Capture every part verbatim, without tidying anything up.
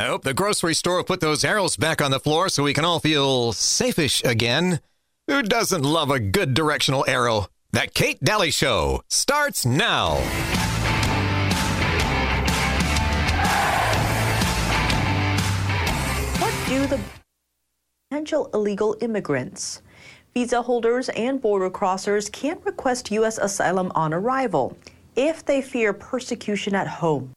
I hope the grocery store will put those arrows back on the floor so we can all feel safe-ish again. Who doesn't love a good directional arrow? The Kate Dalley Show starts now. What do the potential illegal immigrants, visa holders, and border crossers can't request U S asylum on arrival if they fear persecution at home?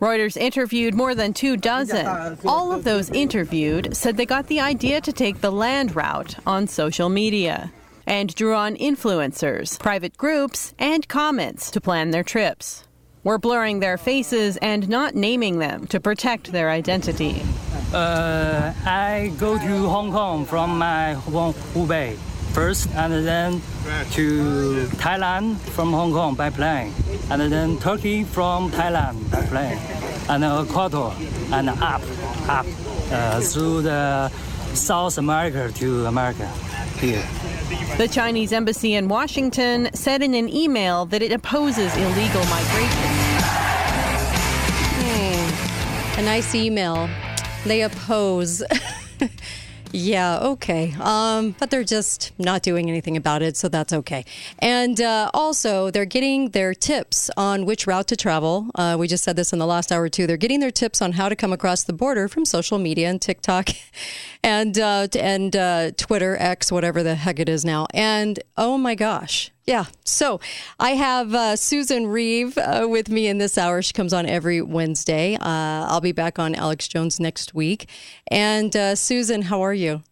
Reuters interviewed more than two dozen. All of those interviewed said they got the idea to take the land route on social media and drew on influencers, private groups, and comments to plan their trips. We're blurring their faces and not naming them to protect their identity. Uh, I go to Hong Kong from my Hubei first, and then to Thailand from Hong Kong by plane, and then Turkey from Thailand by plane, and Ecuador, and up, up uh, through the South America to America here. The Chinese embassy in Washington said in an email that it opposes illegal migration. Hmm. A nice email. They oppose. Yeah, okay. Um, but they're just not doing anything about it, so that's okay. And uh, also, they're getting their tips on which route to travel. Uh, we just said this in the last hour, too. They're getting their tips on how to come across the border from social media and TikTok and, uh, and uh, Twitter, X, whatever the heck it is now. And, oh, my gosh. Yeah. So I have uh, Susan Reeve uh, with me in this hour. She comes on every Wednesday. Uh, I'll be back on Alex Jones next week. And uh, Susan, how are you?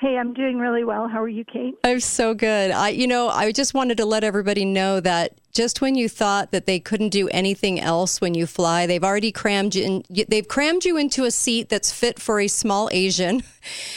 Hey, I'm doing really well. How are you, Kate? I'm so good. I, you know, I just wanted to let everybody know that just when you thought that they couldn't do anything else when you fly, they've already crammed you in, they've crammed you into a seat that's fit for a small Asian.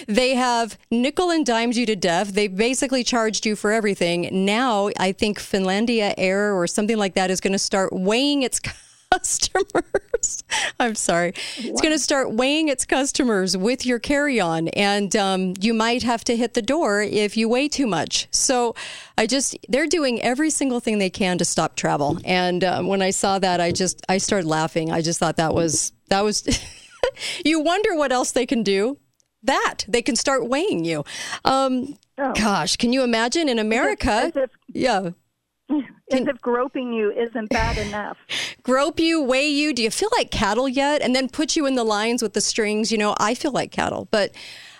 They have nickel and dimed you to death. They basically charged you for everything. Now, I think Finlandia Air or something like that is going to start weighing its customers. I'm sorry. What? It's going to start weighing its customers with your carry-on, and um, you might have to hit the door if you weigh too much. So I just, they're doing every single thing they can to stop travel. And um, when I saw that, I just, I started laughing. I just thought that was, that was, you wonder what else they can do. That they can start weighing you. Um, oh. Gosh, can you imagine in America? As if, as if, yeah. As if groping you isn't bad enough. Grope you, weigh you. Do you feel like cattle yet? And then put you in the lines with the strings. You know, I feel like cattle. But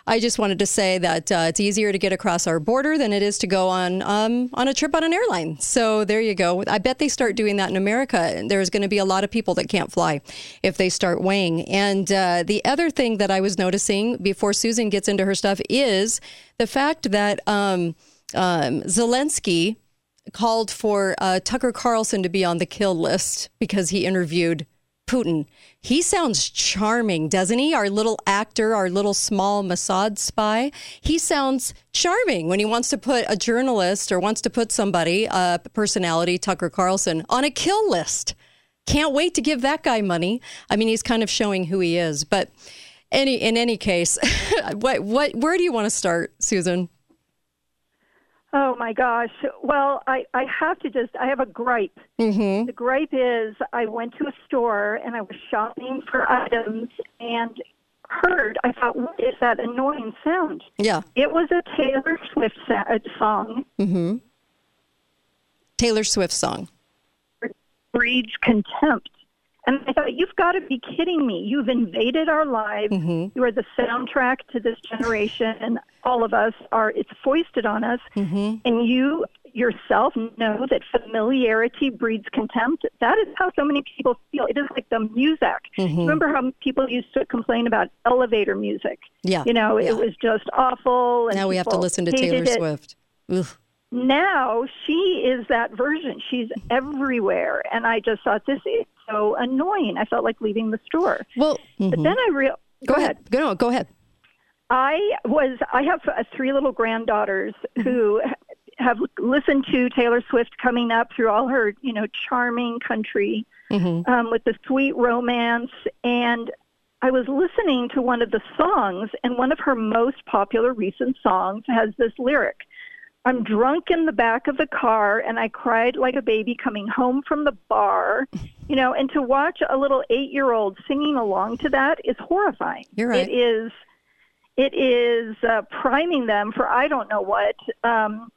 I just wanted to say that uh, it's easier to get across our border than it is to go on um, on a trip on an airline. So there you go. I bet they start doing that in America. There's going to be a lot of people that can't fly if they start weighing. And uh, the other thing that I was noticing before Susan gets into her stuff is the fact that um, um, Zelensky called for uh, Tucker Carlson to be on the kill list because he interviewed Putin. He sounds charming, doesn't he? Our little actor, our little small Mossad spy. He sounds charming when he wants to put a journalist or wants to put somebody, a personality, Tucker Carlson, on a kill list. Can't wait to give that guy money. I mean, he's kind of showing who he is. But any in any case, what what where do you want to start, Susan? Oh, my gosh. Well, I, I have to just, I have a gripe. Mm-hmm. The gripe is I went to a store and I was shopping for items and heard, I thought, what is that annoying sound? Yeah. It was a Taylor Swift song. Mm-hmm. Taylor Swift song. Breeds contempt. And I thought, you've got to be kidding me. You've invaded our lives. Mm-hmm. You are the soundtrack to this generation, and all of us are, it's foisted on us. Mm-hmm. And you yourself know that familiarity breeds contempt. That is how so many people feel. It is like the music. Mm-hmm. Remember how people used to complain about elevator music? Yeah. You know, yeah. It was just awful. And now we have to listen to Taylor Swift. Ugh. Now she is that version. She's everywhere. And I just thought, this is so annoying. I felt like leaving the store. Well, mm-hmm. But then I real go, go ahead. ahead. Go no, go ahead. I was I have uh, three little granddaughters who have listened to Taylor Swift coming up through all her, you know, charming country mm-hmm. um, with the sweet romance. And I was listening to one of the songs, and one of her most popular recent songs has this lyric. I'm drunk in the back of the car, and I cried like a baby coming home from the bar. You know, and to watch a little eight-year-old singing along to that is horrifying. You're right. It is, it is uh, priming them for I don't know what, um,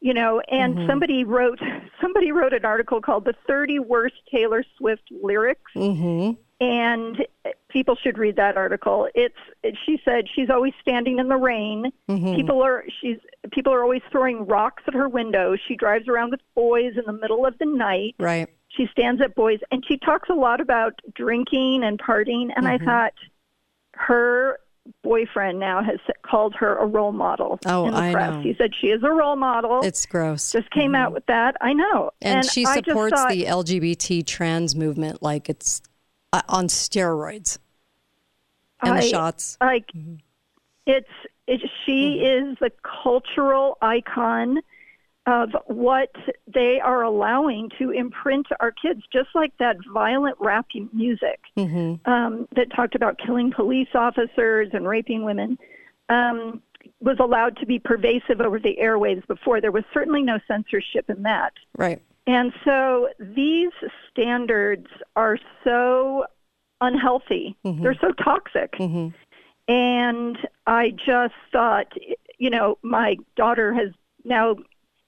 you know, and mm-hmm. somebody wrote somebody wrote an article called The thirty Worst Taylor Swift Lyrics, mm-hmm. and people should read that article. It's she said she's always standing in the rain. Mm-hmm. People are she's people are always throwing rocks at her window. She drives around with boys in the middle of the night. Right. She stands at boys, and she talks a lot about drinking and partying, and mm-hmm. I thought her boyfriend now has called her a role model oh, in the I press. Know. He said she is a role model. It's gross. Just came mm-hmm. out with that. I know. And, and she supports thought, the L G B T trans movement like it's uh, on steroids and I, the shots. Like, mm-hmm. it's it, she mm-hmm. is the cultural icon of what they are allowing to imprint our kids, just like that violent rap music mm-hmm. um, that talked about killing police officers and raping women um, was allowed to be pervasive over the airwaves before. There was certainly no censorship in that. Right. And so these standards are so unhealthy. Mm-hmm. They're so toxic. Mm-hmm. And I just thought, you know, my daughter has now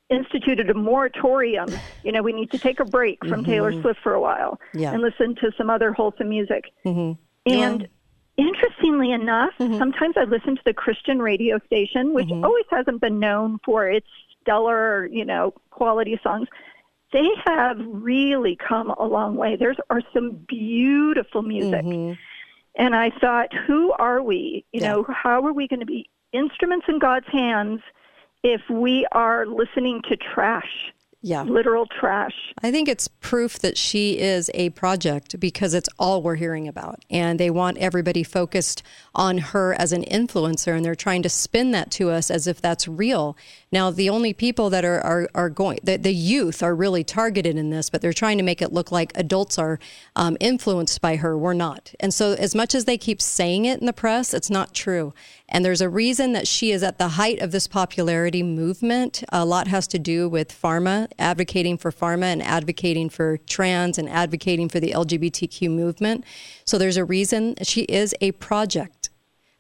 instituted a moratorium. You know, we need to take a break from mm-hmm. Taylor Swift for a while yeah. and listen to some other wholesome music. Mm-hmm. And yeah. interestingly enough, mm-hmm. sometimes I listen to the Christian radio station, which mm-hmm. always hasn't been known for its stellar, you know, quality songs. They have really come a long way. There are some beautiful music. Mm-hmm. And I thought, who are we? You yeah. know, how are we going to be instruments in God's hands if we are listening to trash, yeah, literal trash? I think it's proof that she is a project because it's all we're hearing about. And they want everybody focused on her as an influencer, and they're trying to spin that to us as if that's real. Now, the only people that are, are, are going, the, the youth are really targeted in this, but they're trying to make it look like adults are um, influenced by her. We're not. And so as much as they keep saying it in the press, it's not true. And there's a reason that she is at the height of this popularity movement. A lot has to do with pharma, advocating for pharma and advocating for trans and advocating for the L G B T Q movement. So there's a reason she is a project.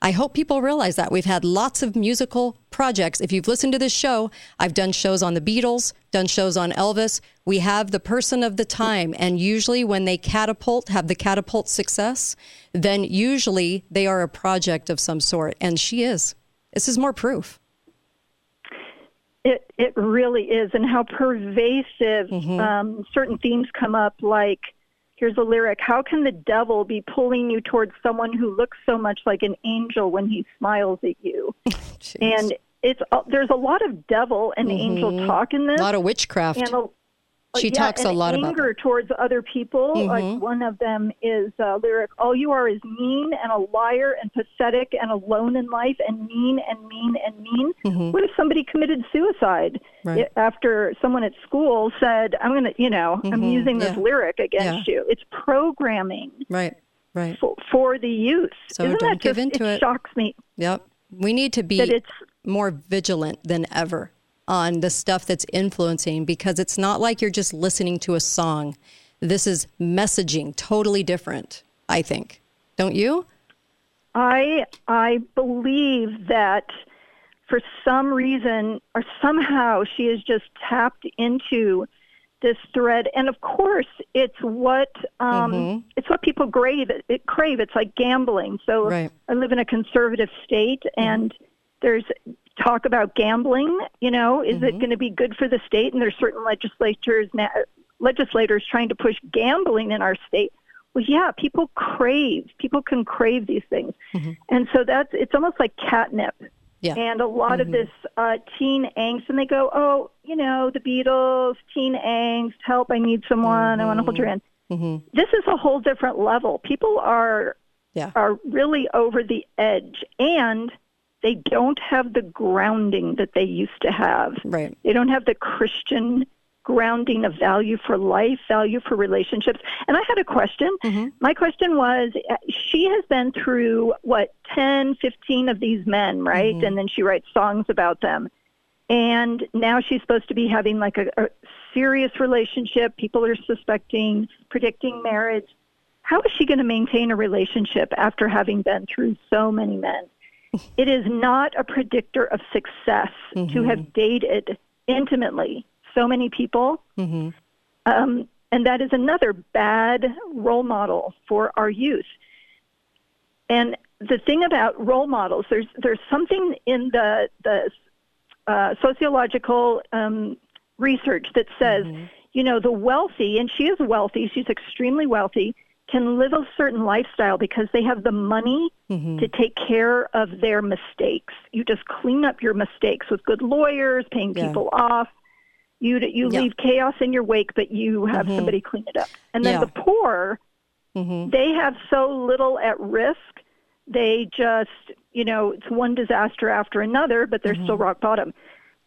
I hope people realize that. We've had lots of musical projects. If you've listened to this show, I've done shows on the Beatles, done shows on Elvis. We have the person of the time. And usually when they catapult, have the catapult success, then usually they are a project of some sort. And she is. This is more proof. It it really is. And how pervasive mm-hmm. um, certain themes come up, like, here's a lyric. How can the devil be pulling you towards someone who looks so much like an angel when he smiles at you? And it's uh, there's a lot of devil and mm-hmm. angel talk in this. A lot of witchcraft. And a, she yeah, talks and a lot about anger towards other people. Mm-hmm. Like one of them is a lyric, all you are is mean and a liar and pathetic and alone in life and mean and mean and mean. Mm-hmm. What if somebody committed suicide right. after someone at school said, I'm going to, you know, mm-hmm. I'm using this yeah. lyric against yeah. you. It's programming right, right. For, for the youth. So Isn't don't that give just, into it. It shocks me. Yep. We need to be it's, more vigilant than ever on the stuff that's influencing, because it's not like you're just listening to a song. This is messaging, totally different, I think. Don't you? I I believe that for some reason or somehow she has just tapped into this thread. And of course, it's what um, mm-hmm. it's what people crave. It, it crave. It's like gambling. So right. I live in a conservative state, and mm-hmm. there's talk about gambling, you know, is mm-hmm. it going to be good for the state? And there's certain legislators, now, legislators trying to push gambling in our state. Well, yeah, people crave, people can crave these things. Mm-hmm. And so that's, it's almost like catnip. Yeah. And a lot mm-hmm. of this uh, teen angst, and they go, oh, you know, the Beatles, teen angst, help, I need someone, mm-hmm. I want to hold your hand. Mm-hmm. This is a whole different level. People are yeah. are really over the edge, and they don't have the grounding that they used to have. Right. They don't have the Christian grounding of value for life, value for relationships. And I had a question. Mm-hmm. My question was, she has been through, what, ten, fifteen of these men, right? Mm-hmm. And then she writes songs about them. And now she's supposed to be having like a, a serious relationship. People are suspecting, predicting marriage. How is she going to maintain a relationship after having been through so many men? It is not a predictor of success mm-hmm. to have dated intimately so many people. Mm-hmm. Um, and that is another bad role model for our youth. And the thing about role models, there's there's something in the the uh, sociological um, research that says, mm-hmm. you know, the wealthy, and she is wealthy, she's extremely wealthy, can live a certain lifestyle because they have the money mm-hmm. to take care of their mistakes. You just clean up your mistakes with good lawyers, paying yeah. people off. You you yeah. leave chaos in your wake, but you have mm-hmm. somebody clean it up. And then yeah. the poor, mm-hmm. they have so little at risk. They just, you know, it's one disaster after another, but they're mm-hmm. still rock bottom.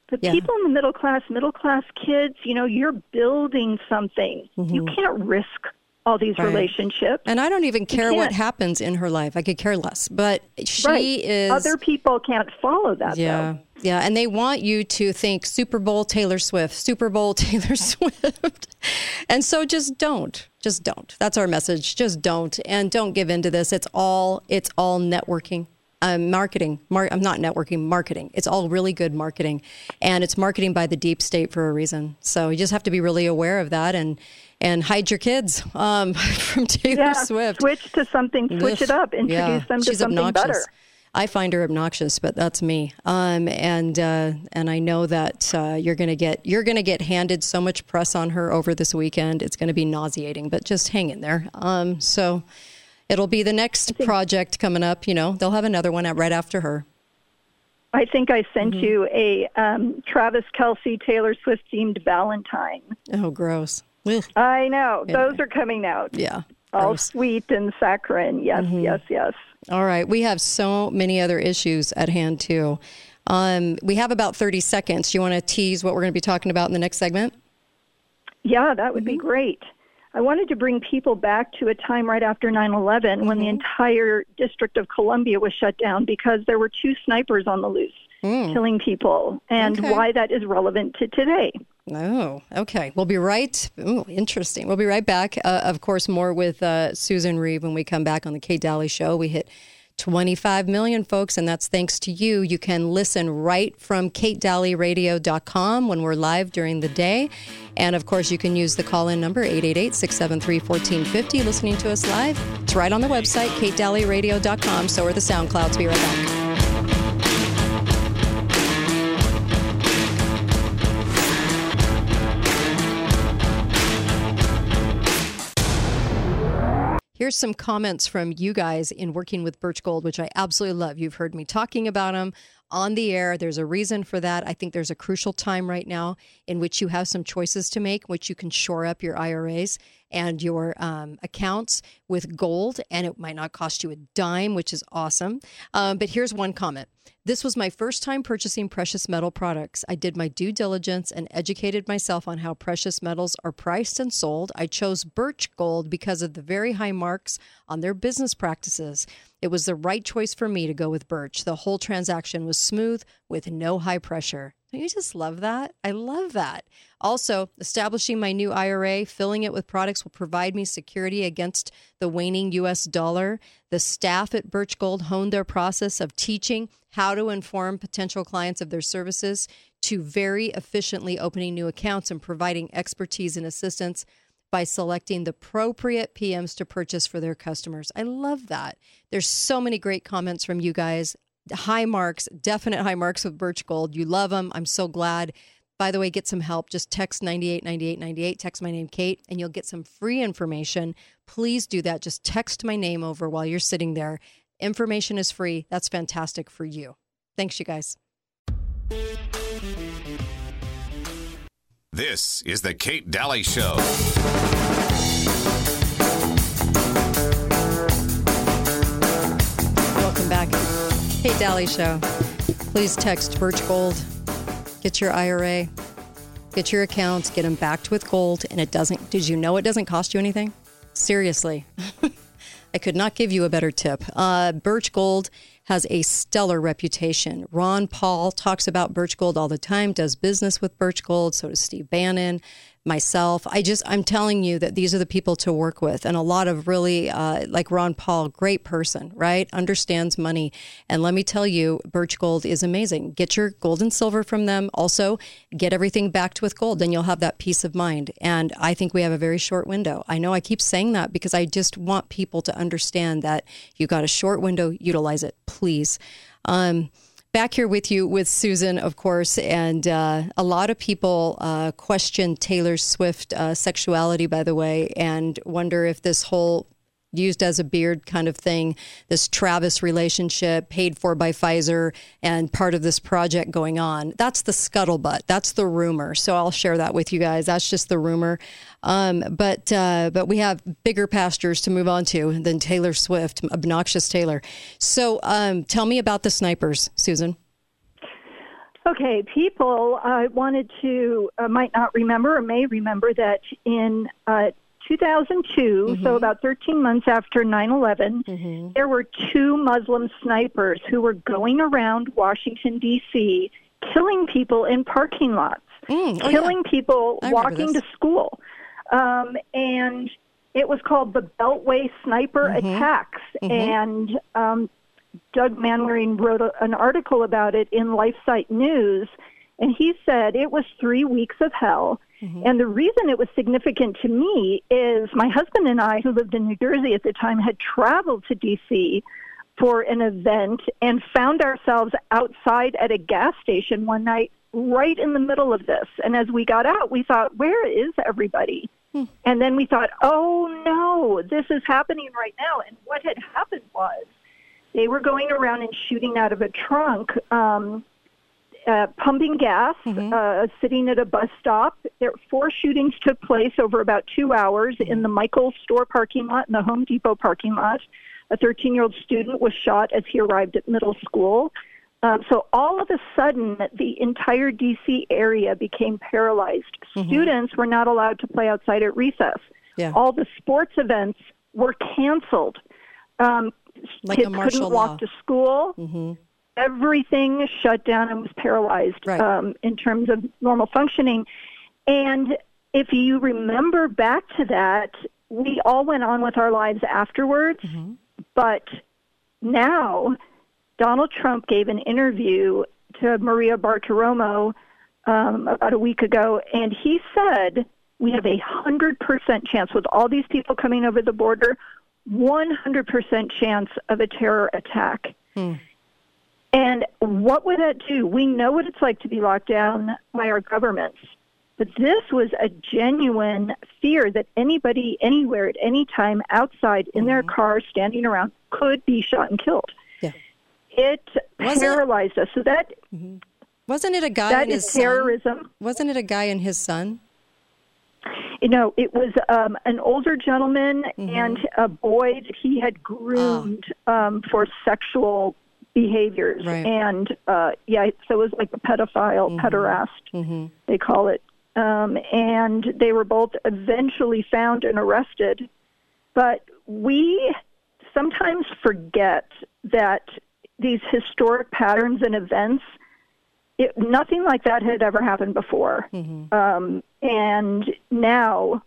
But yeah. people in the middle class, middle class kids, you know, you're building something. Mm-hmm. You can't risk all these right. relationships. And I don't even care what happens in her life. I could care less. But she right. is... Other people can't follow that, yeah. though. Yeah, and they want you to think Super Bowl Taylor Swift, Super Bowl Taylor Swift. And so just don't. Just don't. That's our message. Just don't. And don't give in to this. It's all it's all networking. Um, marketing. Mar- I'm not networking, marketing. It's all really good marketing. And it's marketing by the deep state for a reason. So you just have to be really aware of that and and hide your kids um, from Taylor yeah, Swift. Switch to something. Switch it up. Introduce yeah. them to She's something obnoxious. Better. I find her obnoxious, but that's me. Um, and uh, and I know that uh, you're gonna get you're gonna get handed so much press on her over this weekend. It's gonna be nauseating, but just hang in there. Um, so it'll be the next project coming up. You know, they'll have another one right after her. I think I sent mm-hmm. you a um, Travis Kelsey Taylor Swift themed Valentine. Oh, gross! Ugh. I know anyway. Those are coming out. Yeah, all gross. Sweet and saccharine. Yes, mm-hmm. yes, yes. All right. We have so many other issues at hand, too. Um, we have about thirty seconds. You want to tease what we're going to be talking about in the next segment? Yeah, that would mm-hmm. be great. I wanted to bring people back to a time right after nine eleven mm-hmm. when the entire District of Columbia was shut down because there were two snipers on the loose mm. killing people, and okay. why that is relevant to today. Oh, okay. We'll be right. Ooh, interesting. We'll be right back. Uh, of course, more with uh, Susan Reeve when we come back on the Kate Dalley Show. We hit twenty-five million, folks, and that's thanks to you. You can listen right from kate dalley radio dot com when we're live during the day. And, of course, you can use the call-in number, eight eight eight, six seven three, one four five zero, listening to us live. It's right on the website, kate dalley radio dot com. So are the SoundClouds. Be right back. Here's some comments from you guys in working with Birch Gold, which I absolutely love. You've heard me talking about them on the air. There's a reason for that. I think there's a crucial time right now in which you have some choices to make, which you can shore up your I R As and your um, accounts with gold, and it might not cost you a dime, which is awesome. Um, but here's one comment. This was my first time purchasing precious metal products. I did my due diligence and educated myself on how precious metals are priced and sold. I chose Birch Gold because of the very high marks on their business practices. It was the right choice for me to go with Birch. The whole transaction was smooth with no high pressure. Don't you just love that? I love that. Also, establishing my new I R A, filling it with products will provide me security against the waning U S dollar. The staff at Birch Gold honed their process of teaching how to inform potential clients of their services to very efficiently opening new accounts and providing expertise and assistance by selecting the appropriate P Ms to purchase for their customers. I love that. There's so many great comments from you guys. High marks, definite high marks with Birch Gold. You love them. I'm so glad. By the way, get some help. Just text nine eight nine eight nine eight. Text my name, Kate, and you'll get some free information. Please do that. Just text my name over while you're sitting there. Information is free. That's fantastic for you. Thanks, you guys. This is the Kate Dalley Show. Welcome back. Kate Dalley Show. Please text Birch Gold. Get your I R A. Get your accounts. Get them backed with gold. And it doesn't, did you know it doesn't cost you anything? Seriously. I could not give you a better tip. Uh, Birch Gold has a stellar reputation. Ron Paul talks about Birch Gold all the time, does business with Birch Gold. So does Steve Bannon. myself. I just, I'm telling you that these are the people to work with. And a lot of really, uh, like Ron Paul, great person, right? Understands money. And let me tell you, Birch Gold is amazing. Get your gold and silver from them. Also, get everything backed with gold, and you'll have that peace of mind. And I think we have a very short window. I know I keep saying that because I just want people to understand that you got a short window, utilize it, please. Um, Back here with you with Susan, of course, and uh, a lot of people uh, question Taylor Swift uh, sexuality, by the way, and wonder if this whole used as a beard kind of thing, this Travis relationship paid for by Pfizer and part of this project going on. That's the scuttlebutt. That's the rumor. So I'll share that with you guys. That's just the rumor. Um, but uh, but we have bigger pastures to move on to than Taylor Swift, obnoxious Taylor. So um, tell me about the snipers, Susan. Okay, people, I uh, wanted to, uh, might not remember or may remember that in uh, two thousand two, mm-hmm. so about thirteen months after nine eleven, mm-hmm. there were two Muslim snipers who were going around Washington, D C, killing people in parking lots, mm, oh killing yeah. people I walking to school. Um, and it was called the Beltway Sniper mm-hmm. Attacks. Mm-hmm. And um, Doug Manwaring wrote a, an article about it in LifeSite News, and he said it was three weeks of hell. Mm-hmm. And the reason it was significant to me is my husband and I, who lived in New Jersey at the time, had traveled to D C for an event and found ourselves outside at a gas station one night right in the middle of this. And as we got out, we thought, where is everybody? Mm-hmm. And then we thought, oh, no, this is happening right now. And what had happened was they were going around and shooting out of a trunk, um, Uh, pumping gas, mm-hmm. uh, sitting at a bus stop. There, four shootings took place over about two hours in the Michael's store parking lot and the Home Depot parking lot. A thirteen-year-old student was shot as he arrived at middle school. Um, so all of a sudden, the entire D C area became paralyzed. Mm-hmm. Students were not allowed to play outside at recess. Yeah. All the sports events were canceled. Um, like kids couldn't walk law. to school. Mm-hmm. Everything shut down and was paralyzed right. um, in terms of normal functioning. And if you remember back to that, we all went on with our lives afterwards. Mm-hmm. But now Donald Trump gave an interview to Maria Bartiromo um, about a week ago, and he said, we have a one hundred percent chance with all these people coming over the border, one hundred percent chance of a terror attack. Mm. And what would that do? We know what it's like to be locked down by our governments. But this was a genuine fear that anybody, anywhere, at any time, outside, in mm-hmm. their car, standing around, could be shot and killed. Yeah. It was paralyzed it, us. So that mm-hmm. wasn't it a guy that and his is terrorism. Son? Wasn't it a guy and his son? You know, it was um, an older gentleman mm-hmm. and a boy that he had groomed oh. um, for sexual behaviors right. and uh, yeah, so it was like a pedophile, mm-hmm. pederast, mm-hmm. they call it. Um, and they were both eventually found and arrested. But we sometimes forget that these historic patterns and events, it, nothing like that had ever happened before. Mm-hmm. Um, and now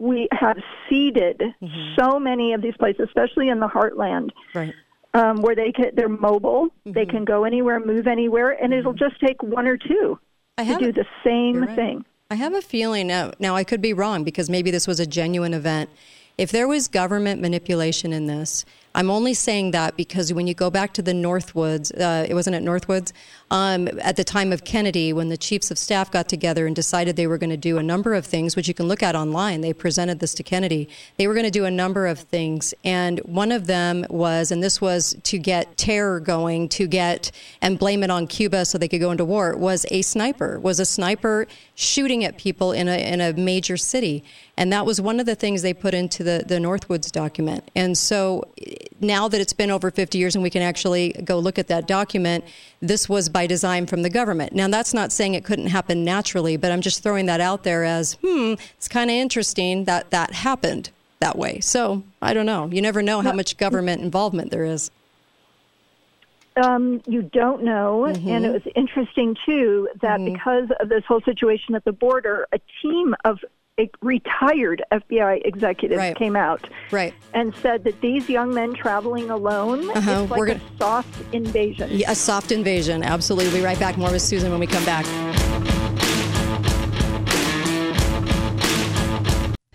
we have seeded mm-hmm. so many of these places, especially in the heartland. Right. Um, where they can, they're mobile, mm-hmm. they can go anywhere, move anywhere, and it'll just take one or two I to do the same right. thing. I have a feeling, now, now I could be wrong, because maybe this was a genuine event. If there was government manipulation in this, I'm only saying that because when you go back to the Northwoods, uh, it wasn't at Northwoods, um, at the time of Kennedy, when the chiefs of staff got together and decided they were going to do a number of things, which you can look at online. They presented this to Kennedy. They were going to do a number of things. And one of them was, and this was to get terror going, to get and blame it on Cuba so they could go into war, was a sniper, was a sniper shooting at people in a in a major city. And that was one of the things they put into the, the Northwoods document. And so now that it's been over fifty years and we can actually go look at that document, this was by design from the government. Now, that's not saying it couldn't happen naturally, but I'm just throwing that out there as, hmm, it's kind of interesting that that happened that way. So I don't know. You never know how much government involvement there is. Um, you don't know. Mm-hmm. And it was interesting, too, that mm-hmm. because of this whole situation at the border, a team of a retired F B I executive right. came out right. and said that these young men traveling alone uh-huh. is like We're gonna... a soft invasion. Yeah, a soft invasion. Absolutely. We'll be right back. More with Susan when we come back.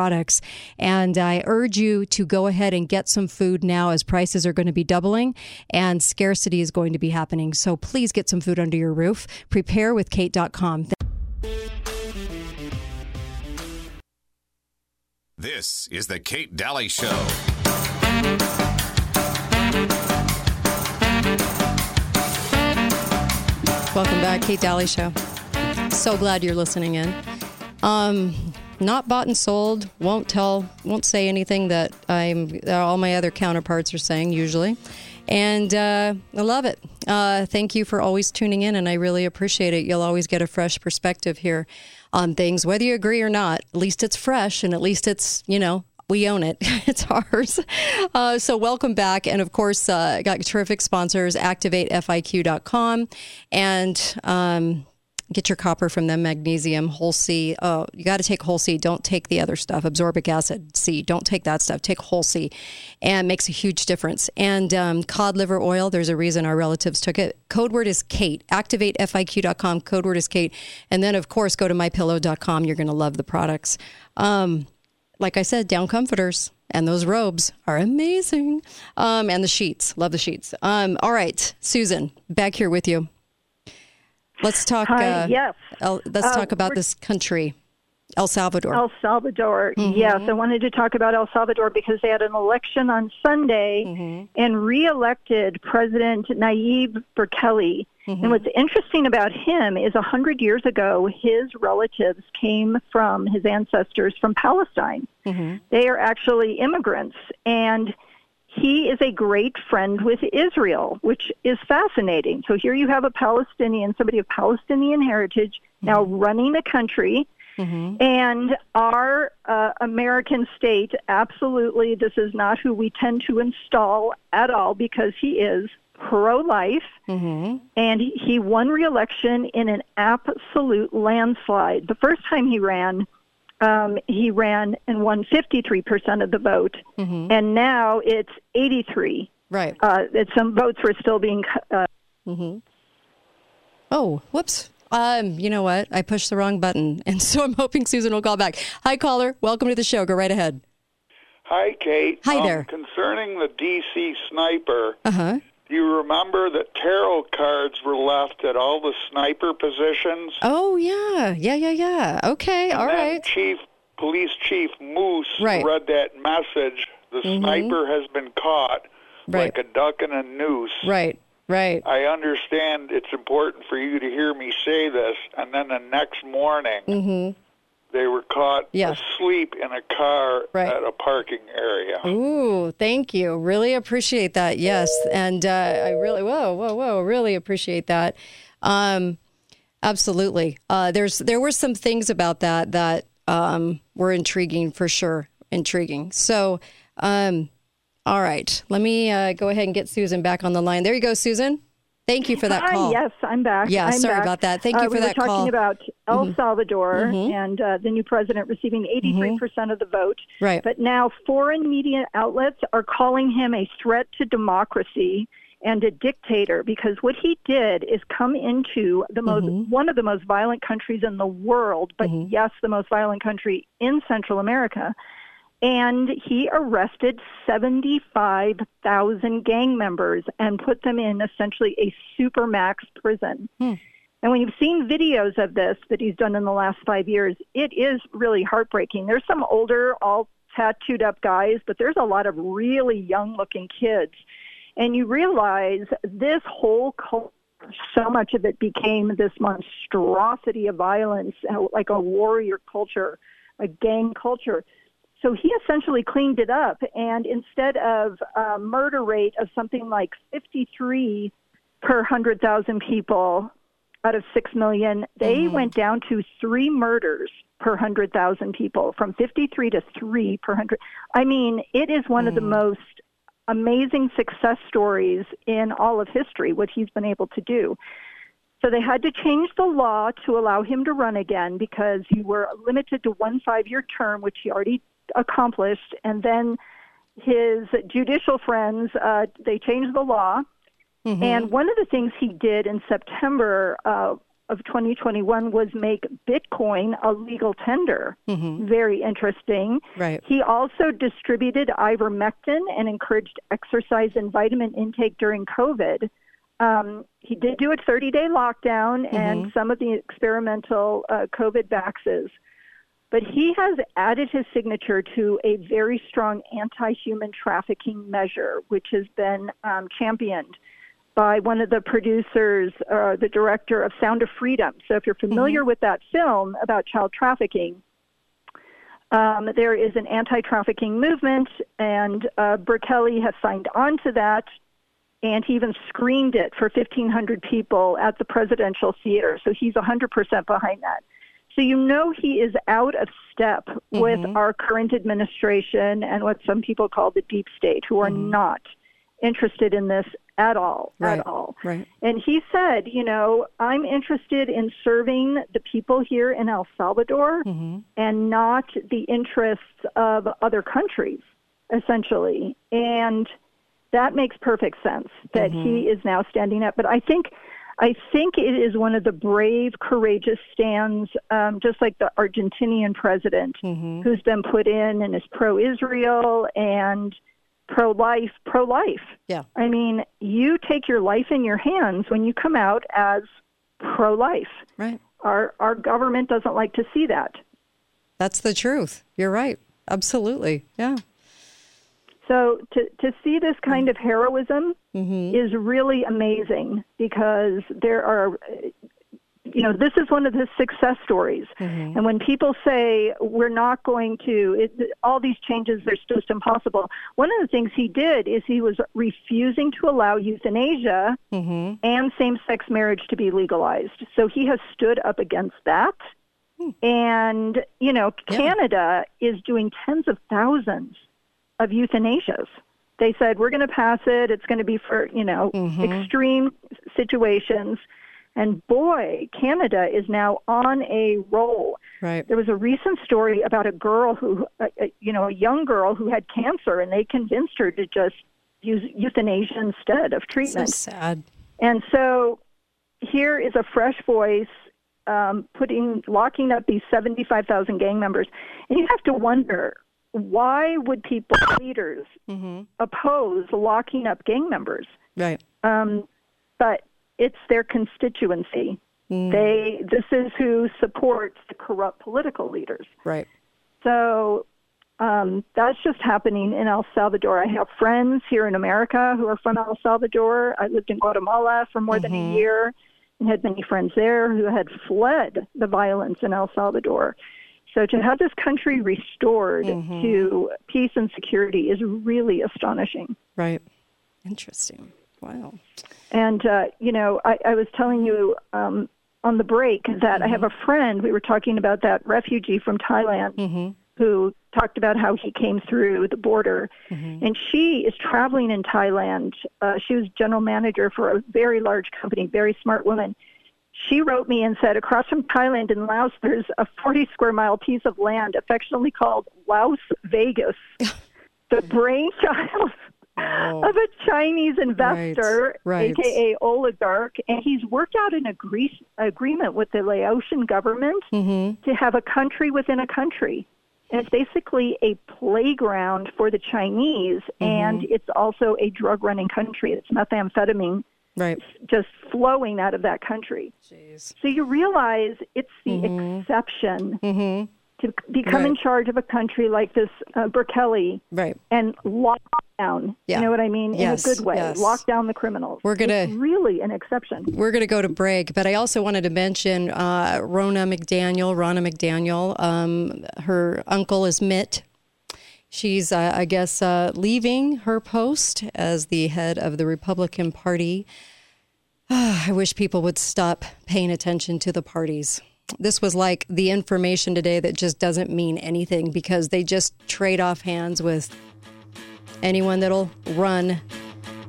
products. And I urge you to go ahead and get some food now, as prices are going to be doubling and scarcity is going to be happening. So please get some food under your roof. prepare with kate dot com. This is the Kate Dalley Show. Welcome back, Kate Dalley Show. So glad you're listening in. Um... Not bought and sold. Won't tell. Won't say anything that I'm. That all my other counterparts are saying usually, and uh, I love it. Uh, thank you for always tuning in, and I really appreciate it. You'll always get a fresh perspective here on things, whether you agree or not. At least it's fresh, and at least it's you know. We own it. It's ours. Uh, so welcome back. And of course, uh, got terrific sponsors, activate F I Q dot com, and. Um, Get your copper from them, magnesium, whole C. Oh, you got to take whole C. Don't take the other stuff, ascorbic acid C. Don't take that stuff. Take whole C, and it makes a huge difference. And um, cod liver oil, there's a reason our relatives took it. Code word is Kate. activate F I Q dot com. Code word is Kate. And then, of course, go to my pillow dot com. You're going to love the products. Um, like I said, down comforters. And those robes are amazing. Um, and the sheets. Love the sheets. Um, all right, Susan, back here with you. Let's talk. Hi, uh, yes. El, let's uh, talk about this country, El Salvador. El Salvador. Mm-hmm. Yes, I wanted to talk about El Salvador because they had an election on Sunday mm-hmm. and reelected President Nayib Bukele. Mm-hmm. And what's interesting about him is a hundred years ago, his relatives came from his ancestors from Palestine. Mm-hmm. They are actually immigrants, and he is a great friend with Israel, which is fascinating. So here you have a Palestinian, somebody of Palestinian heritage, now mm-hmm. running a country. Mm-hmm. And our uh, American state, absolutely, this is not who we tend to install at all, because he is pro-life. Mm-hmm. And he won re-election in an absolute landslide. The first time he ran, Um, he ran and won fifty-three percent of the vote, mm-hmm. and now it's eighty-three. Right. Uh, that some votes were still being. Uh, mm-hmm. Oh, whoops. Um, you know what? I pushed the wrong button, and so I'm hoping Susan will call back. Hi, caller. Welcome to the show. Go right ahead. Hi, Kate. Hi um, there. Concerning the D C sniper, uh-huh. do you remember that tarot cards were left at all the sniper positions? Oh, yeah. Yeah, yeah, yeah. Okay, and all right. Chief, Police Chief Moose right. read that message, the mm-hmm. sniper has been caught right. like a duck in a noose. Right, right. I understand it's important for you to hear me say this. And then the next morning, mm-hmm. they were caught yeah. asleep in a car right. at a parking area. Ooh, thank you. Really appreciate that. Yes. And uh, I really, whoa, whoa, whoa, really appreciate that. Um, absolutely. Uh, there's There were some things about that that um, were intriguing, for sure. Intriguing. So, um, all right. Let me uh, go ahead and get Susan back on the line. There you go, Susan. Thank you for that call. Uh, yes, I'm back. Yeah, I'm sorry back. about that. Thank you uh, for we that call. We were talking about El mm-hmm. Salvador mm-hmm. and uh, the new president receiving eighty-three percent mm-hmm. of the vote. Right. But now foreign media outlets are calling him a threat to democracy and a dictator, because what he did is come into the most mm-hmm. one of the most violent countries in the world, but mm-hmm. yes, the most violent country in Central America. And he arrested seventy-five thousand gang members and put them in essentially a supermax prison. Hmm. And when you've seen videos of this that he's done in the last five years, it is really heartbreaking. There's some older, all tattooed up guys, but there's a lot of really young-looking kids. And you realize this whole culture, so much of it became this monstrosity of violence, like a warrior culture a gang culture. So he essentially cleaned it up, and instead of a murder rate of something like fifty-three per one hundred thousand people out of six million, they mm-hmm. went down to three murders per one hundred thousand people, from fifty-three to three per one hundred. I mean, it is one mm-hmm. of the most amazing success stories in all of history, what he's been able to do. So they had to change the law to allow him to run again because you were limited to one five-year term, which he already accomplished. And then his judicial friends, uh, they changed the law. Mm-hmm. And one of the things he did in September uh, of twenty twenty-one was make Bitcoin a legal tender. Mm-hmm. Very interesting. Right. He also distributed ivermectin and encouraged exercise and vitamin intake during COVID. Um, he did do a thirty-day lockdown mm-hmm. and some of the experimental uh, COVID vaxes. But he has added his signature to a very strong anti-human trafficking measure, which has been um, championed by one of the producers, uh, the director of Sound of Freedom. So if you're familiar mm-hmm. with that film about child trafficking, um, there is an anti-trafficking movement, and uh, Bukele has signed on to that. And he even screened it for fifteen hundred people at the presidential theater. So he's one hundred percent behind that. So you know he is out of step mm-hmm. with our current administration and what some people call the deep state, who are mm-hmm. not interested in this at all, right. at all. Right. And he said, you know, I'm interested in serving the people here in El Salvador mm-hmm. and not the interests of other countries, essentially. And that makes perfect sense that mm-hmm. he is now standing up. But I think I think it is one of the brave, courageous stands, um, just like the Argentinian president mm-hmm. who's been put in and is pro-Israel and pro-life, pro-life. Yeah. I mean, you take your life in your hands when you come out as pro-life. Right. Our, our government doesn't like to see that. That's the truth. You're right. Absolutely. Yeah. So to, to see this kind of heroism mm-hmm. is really amazing because there are, you know, this is one of the success stories. Mm-hmm. And when people say we're not going to, it, all these changes, they're just impossible. One of the things he did is he was refusing to allow euthanasia mm-hmm. and same-sex marriage to be legalized. So he has stood up against that. Mm. And, you know, Canada yeah. is doing tens of thousands of euthanasias. They said, we're going to pass it. It's going to be for, you know, mm-hmm. extreme situations. And boy, Canada is now on a roll. Right. There was a recent story about a girl who, uh, you know, a young girl who had cancer, and they convinced her to just use euthanasia instead of treatment. So sad. And so here is a fresh voice um, putting, locking up these seventy-five thousand gang members. And you have to wonder, why would people, leaders, mm-hmm. oppose locking up gang members? Right. Um, but it's their constituency. Mm. They. This is who supports the corrupt political leaders. Right. So um, that's just happening in El Salvador. I have friends here in America who are from El Salvador. I lived in Guatemala for more mm-hmm. than a year and had many friends there who had fled the violence in El Salvador. So to have this country restored mm-hmm. to peace and security is really astonishing. Right. Interesting. Wow. And, uh, you know, I, I was telling you um, on the break that mm-hmm. I have a friend, we were talking about that refugee from Thailand mm-hmm. who talked about how he came through the border. Mm-hmm. And she is traveling in Thailand. Uh, she was general manager for a very large company, very smart woman. She wrote me and said, across from Thailand in Laos, there's a forty-square-mile piece of land affectionately called Laos Vegas, the brainchild oh. of a Chinese investor, right. Right. a k a oligarch. And he's worked out an agree- agreement with the Laotian government mm-hmm. to have a country within a country. And it's basically a playground for the Chinese, mm-hmm. and it's also a drug-running country. It's methamphetamine. Right. Just flowing out of that country. Jeez. So you realize it's the mm-hmm. exception mm-hmm. to become right. in charge of a country like this, uh, Bukele, right. and lock down. Yeah. You know what I mean? Yes. In a good way. Yes. Lock down the criminals. We're gonna, it's really an exception. We're going to go to break, but I also wanted to mention uh, Ronna McDaniel, Ronna McDaniel. Um, her uncle is Mitt. She's, uh, I guess, uh, leaving her post as the head of the Republican Party. Oh, I wish people would stop paying attention to the parties. This was like the information today that just doesn't mean anything because they just trade off hands with anyone that'll run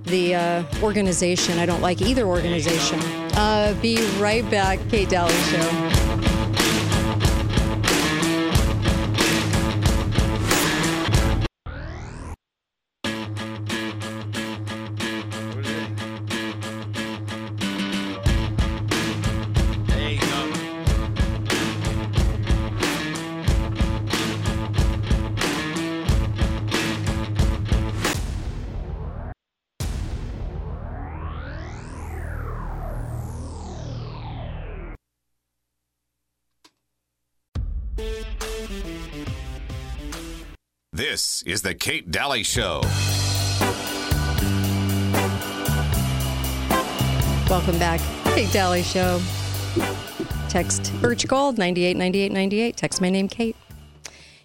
the uh, organization. I don't like either organization. Uh, be right back. Kate Dalley Show. This is the Kate Dalley Show. Welcome back. Kate Dalley Show. Text Birch Gold, ninety-eight ninety-eight ninety-eight. Text my name, Kate.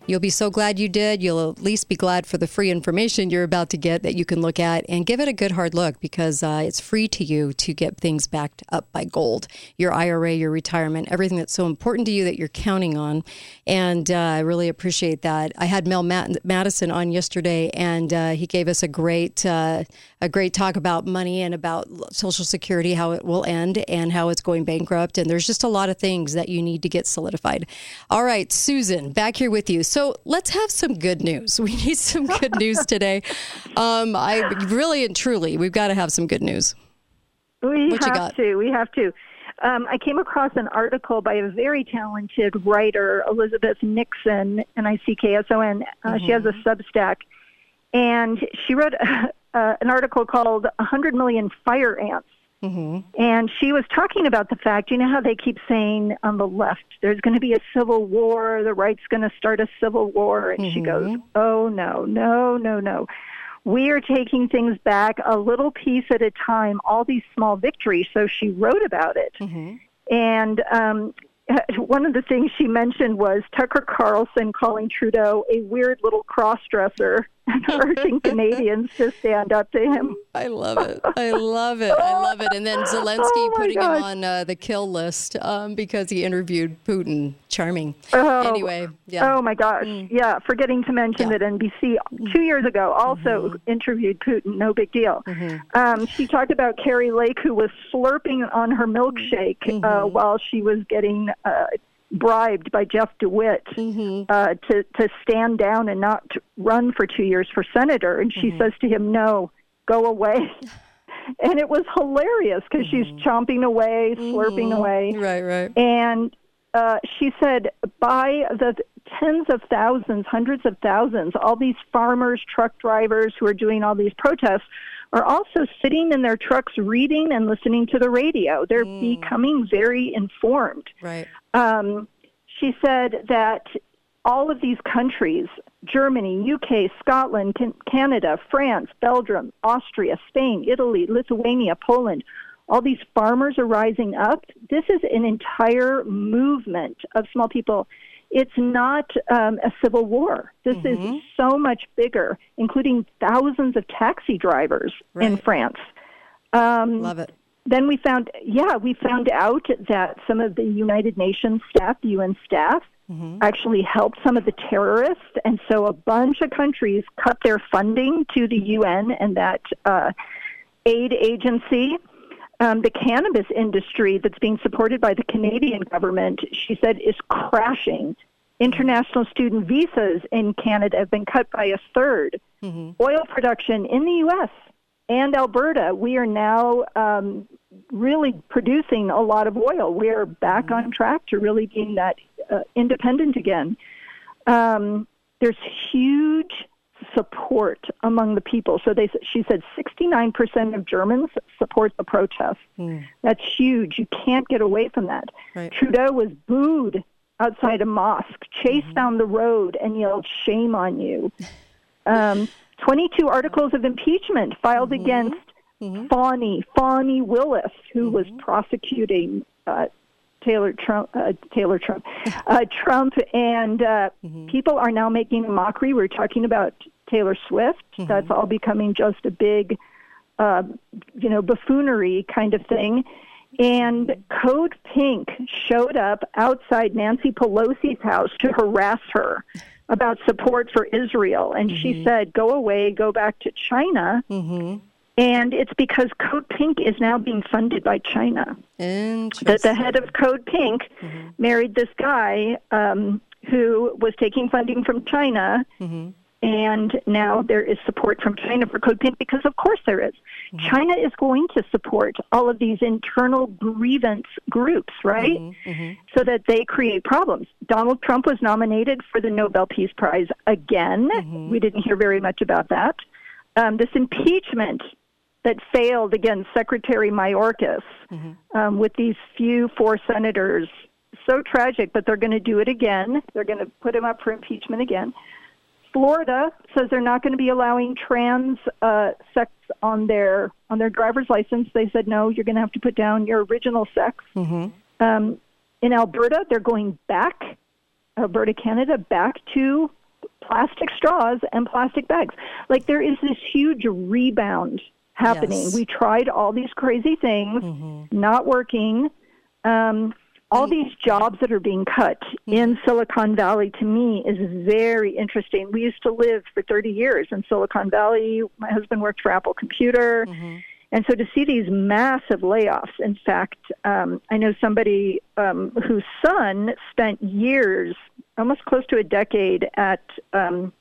You'll be so glad you did. You'll at least be glad for the free information you're about to get that you can look at and give it a good hard look because uh, it's free to you to get things backed up by gold, your I R A, your retirement, everything that's so important to you that you're counting on. And uh, I really appreciate that. I had Mel Mat- Madison on yesterday, and uh, he gave us a great uh, a great talk about money and about Social Security, how it will end and how it's going bankrupt. And there's just a lot of things that you need to get solidified. All right, Susan, back here with you. So let's have some good news. We need some good news today. Um, I really and truly, we've got to have some good news. We what have you got? to. We have to. Um, I came across an article by a very talented writer, Elizabeth Nickson, N I C K S O N. Uh, mm-hmm. She has a Substack. And she wrote a, uh, an article called one hundred million Fire Ants. Mm-hmm. And she was talking about the fact, you know how they keep saying on the left, there's going to be a civil war, the right's going to start a civil war. And mm-hmm. she goes, oh, no, no, no, no. We are taking things back a little piece at a time, all these small victories. So she wrote about it. Mm-hmm. And um, one of the things she mentioned was Tucker Carlson calling Trudeau a weird little cross-dresser. Urging Canadians to stand up to him. I love it. I love it. I love it. And then Zelensky oh putting God. him on uh, the kill list um, because he interviewed Putin. Charming. Oh, anyway, yeah. Oh, my gosh. Mm. Yeah, forgetting to mention yeah. that N B C two years ago also mm-hmm. interviewed Putin. No big deal. Mm-hmm. Um, she talked about Carrie Lake, who was slurping on her milkshake mm-hmm. uh, while she was getting... Uh, bribed by Jeff DeWitt mm-hmm. uh, to, to stand down and not run for two years for senator. And she mm-hmm. says to him, no, go away. And it was hilarious because mm-hmm. she's chomping away, slurping mm-hmm. away. Right, right. And uh, she said, by the tens of thousands, hundreds of thousands, all these farmers, truck drivers who are doing all these protests are also sitting in their trucks reading and listening to the radio. They're mm. becoming very informed. Right. Um, she said that all of these countries, Germany, U K, Scotland, can- Canada, France, Belgium, Austria, Spain, Italy, Lithuania, Poland, all these farmers are rising up. This is an entire movement of small people. It's not um, a civil war. This mm-hmm. is so much bigger, including thousands of taxi drivers right. in France. Um, Love it. Then we found, yeah, we found out that some of the United Nations staff, U N staff, mm-hmm. actually helped some of the terrorists. And so a bunch of countries cut their funding to the U N and that uh, aid agency. Um, the cannabis industry that's being supported by the Canadian government, she said, is crashing. International student visas in Canada have been cut by a third. Mm-hmm. Oil production in the U S and Alberta, we are now um, really producing a lot of oil. We are back mm-hmm. on track to really being that uh, independent again. Um, there's huge support among the people. So they, she said sixty-nine percent of Germans support the protest. Mm. That's huge. You can't get away from that. Right. Trudeau was booed outside a mosque, chased down the road, and yelled, "Shame on you." Um, twenty-two articles of impeachment filed mm-hmm. against mm-hmm. Fawnie, Fawnie Willis, who mm-hmm. was prosecuting uh, Taylor Trump, uh, Taylor Trump, uh, Trump, and uh, mm-hmm. people are now making a mockery. We're talking about Taylor Swift. Mm-hmm. That's all becoming just a big, uh, you know, buffoonery kind of thing. And Code Pink showed up outside Nancy Pelosi's house to harass her about support for Israel. And mm-hmm. she said, go away, go back to China. Mm-hmm. And it's because Code Pink is now being funded by China. That the head of Code Pink mm-hmm. married this guy um, who was taking funding from China. Mm-hmm. And now there is support from China for Code Pink, because of course there is. Mm-hmm. China is going to support all of these internal grievance groups, right? Mm-hmm. Mm-hmm. So that they create problems. Donald Trump was nominated for the Nobel Peace Prize again. Mm-hmm. We didn't hear very much about that. Um, this impeachment that failed against Secretary Mayorkas mm-hmm. um, with these few four senators, so tragic, but they're going to do it again. They're going to put him up for impeachment again. Florida says they're not going to be allowing trans uh, sex on their on their driver's license. They said, no, you're going to have to put down your original sex. Mm-hmm. Um, in Alberta, they're going back, Alberta, Canada, back to plastic straws and plastic bags. Like, there is this huge rebound happening. Yes. We tried all these crazy things, mm-hmm. not working. Um All these jobs that are being cut in Silicon Valley, to me, is very interesting. We used to live for thirty years in Silicon Valley. My husband worked for Apple Computer. Mm-hmm. And so to see these massive layoffs, in fact, um, I know somebody um, whose son spent years, almost close to a decade, at um,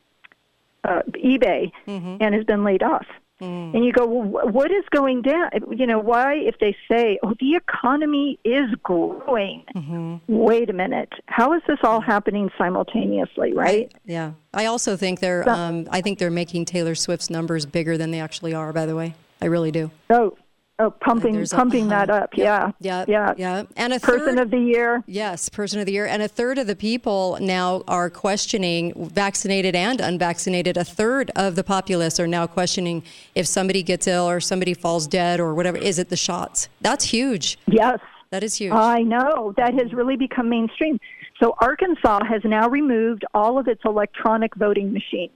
uh, eBay mm-hmm. and has been laid off. Mm. And you go, well, what is going down? You know, why, if they say, oh, the economy is growing, mm-hmm. wait a minute, how is this all happening simultaneously, right? I, yeah. I also think they're, so, um, I think they're making Taylor Swift's numbers bigger than they actually are, by the way. I really do. Oh, oh pumping a, pumping uh-huh. that up, yeah. Yeah, yeah. yeah. yeah. And a Person third, of the year. Yes, person of the year. And a third of the people now are questioning, vaccinated and unvaccinated, a third of the populace are now questioning if somebody gets ill or somebody falls dead or whatever, is it the shots? That's huge. Yes. That is huge. I know. That has really become mainstream. So Arkansas has now removed all of its electronic voting machines.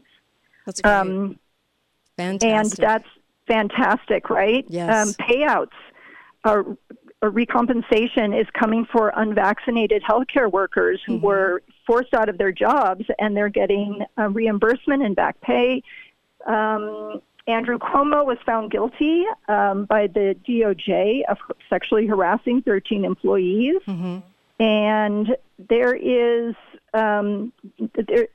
That's great. Um, Fantastic. And that's fantastic, right? Yes. Um, payouts or, or recompensation is coming for unvaccinated healthcare workers who mm-hmm. were forced out of their jobs, and they're getting uh, reimbursement and back pay. Um, Andrew Cuomo was found guilty um, by the D O J of sexually harassing thirteen employees, mm-hmm. and there is um, there.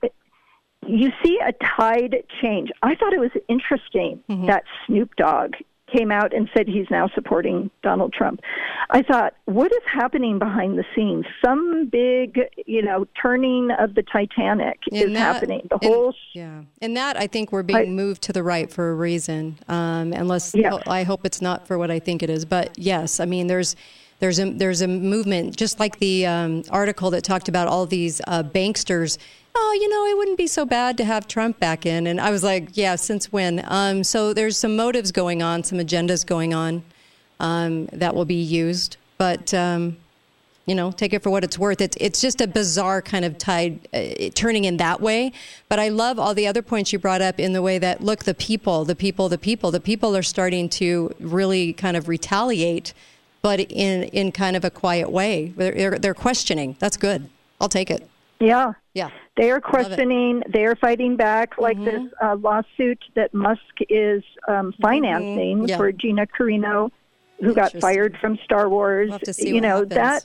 You see a tide change. I thought it was interesting mm-hmm. that Snoop Dogg came out and said he's now supporting Donald Trump. I thought, what is happening behind the scenes? Some big, you know, turning of the Titanic in is that, happening. The in, whole sh- yeah. And that, I think we're being I, moved to the right for a reason. Um, unless yeah. I hope it's not for what I think it is. But yes, I mean, there's. There's a there's a movement, just like the um, article that talked about all these uh, banksters. Oh, you know, it wouldn't be so bad to have Trump back in. And I was like, yeah, since when? Um, so there's some motives going on, some agendas going on um, that will be used. But, um, you know, take it for what it's worth. It's, it's just a bizarre kind of tide uh, turning in that way. But I love all the other points you brought up in the way that, look, the people, the people, the people, the people are starting to really kind of retaliate, but in, in kind of a quiet way. They're, they're questioning. That's good. I'll take it. Yeah. Yeah. They are questioning. They are fighting back, like mm-hmm. this uh, lawsuit that Musk is um, financing mm-hmm. yeah. for Gina Carano, who got fired from Star Wars. We'll have to see you what know, happens. that,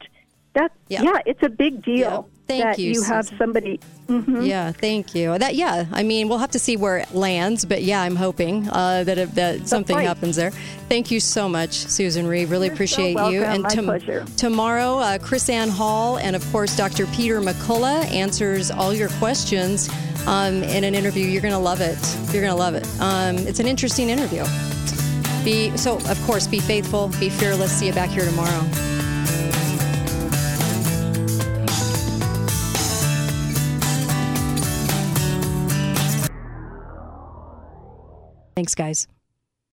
that, yeah. yeah, it's a big deal. Yeah. Thank that you, you have Susan. Somebody. Mm-hmm. Yeah, thank you. That yeah, I mean, we'll have to see where it lands, but yeah, I'm hoping uh, that it, that That's something right. happens there. Thank you so much, Susan Reeve. Really You're appreciate so you. And My tom- pleasure. tomorrow, uh, Chris Ann Hall and of course Doctor Peter McCullough answers all your questions um, in an interview. You're gonna love it. You're gonna love it. Um, it's an interesting interview. Be so, of course, be faithful, be fearless. See you back here tomorrow. Thanks, guys.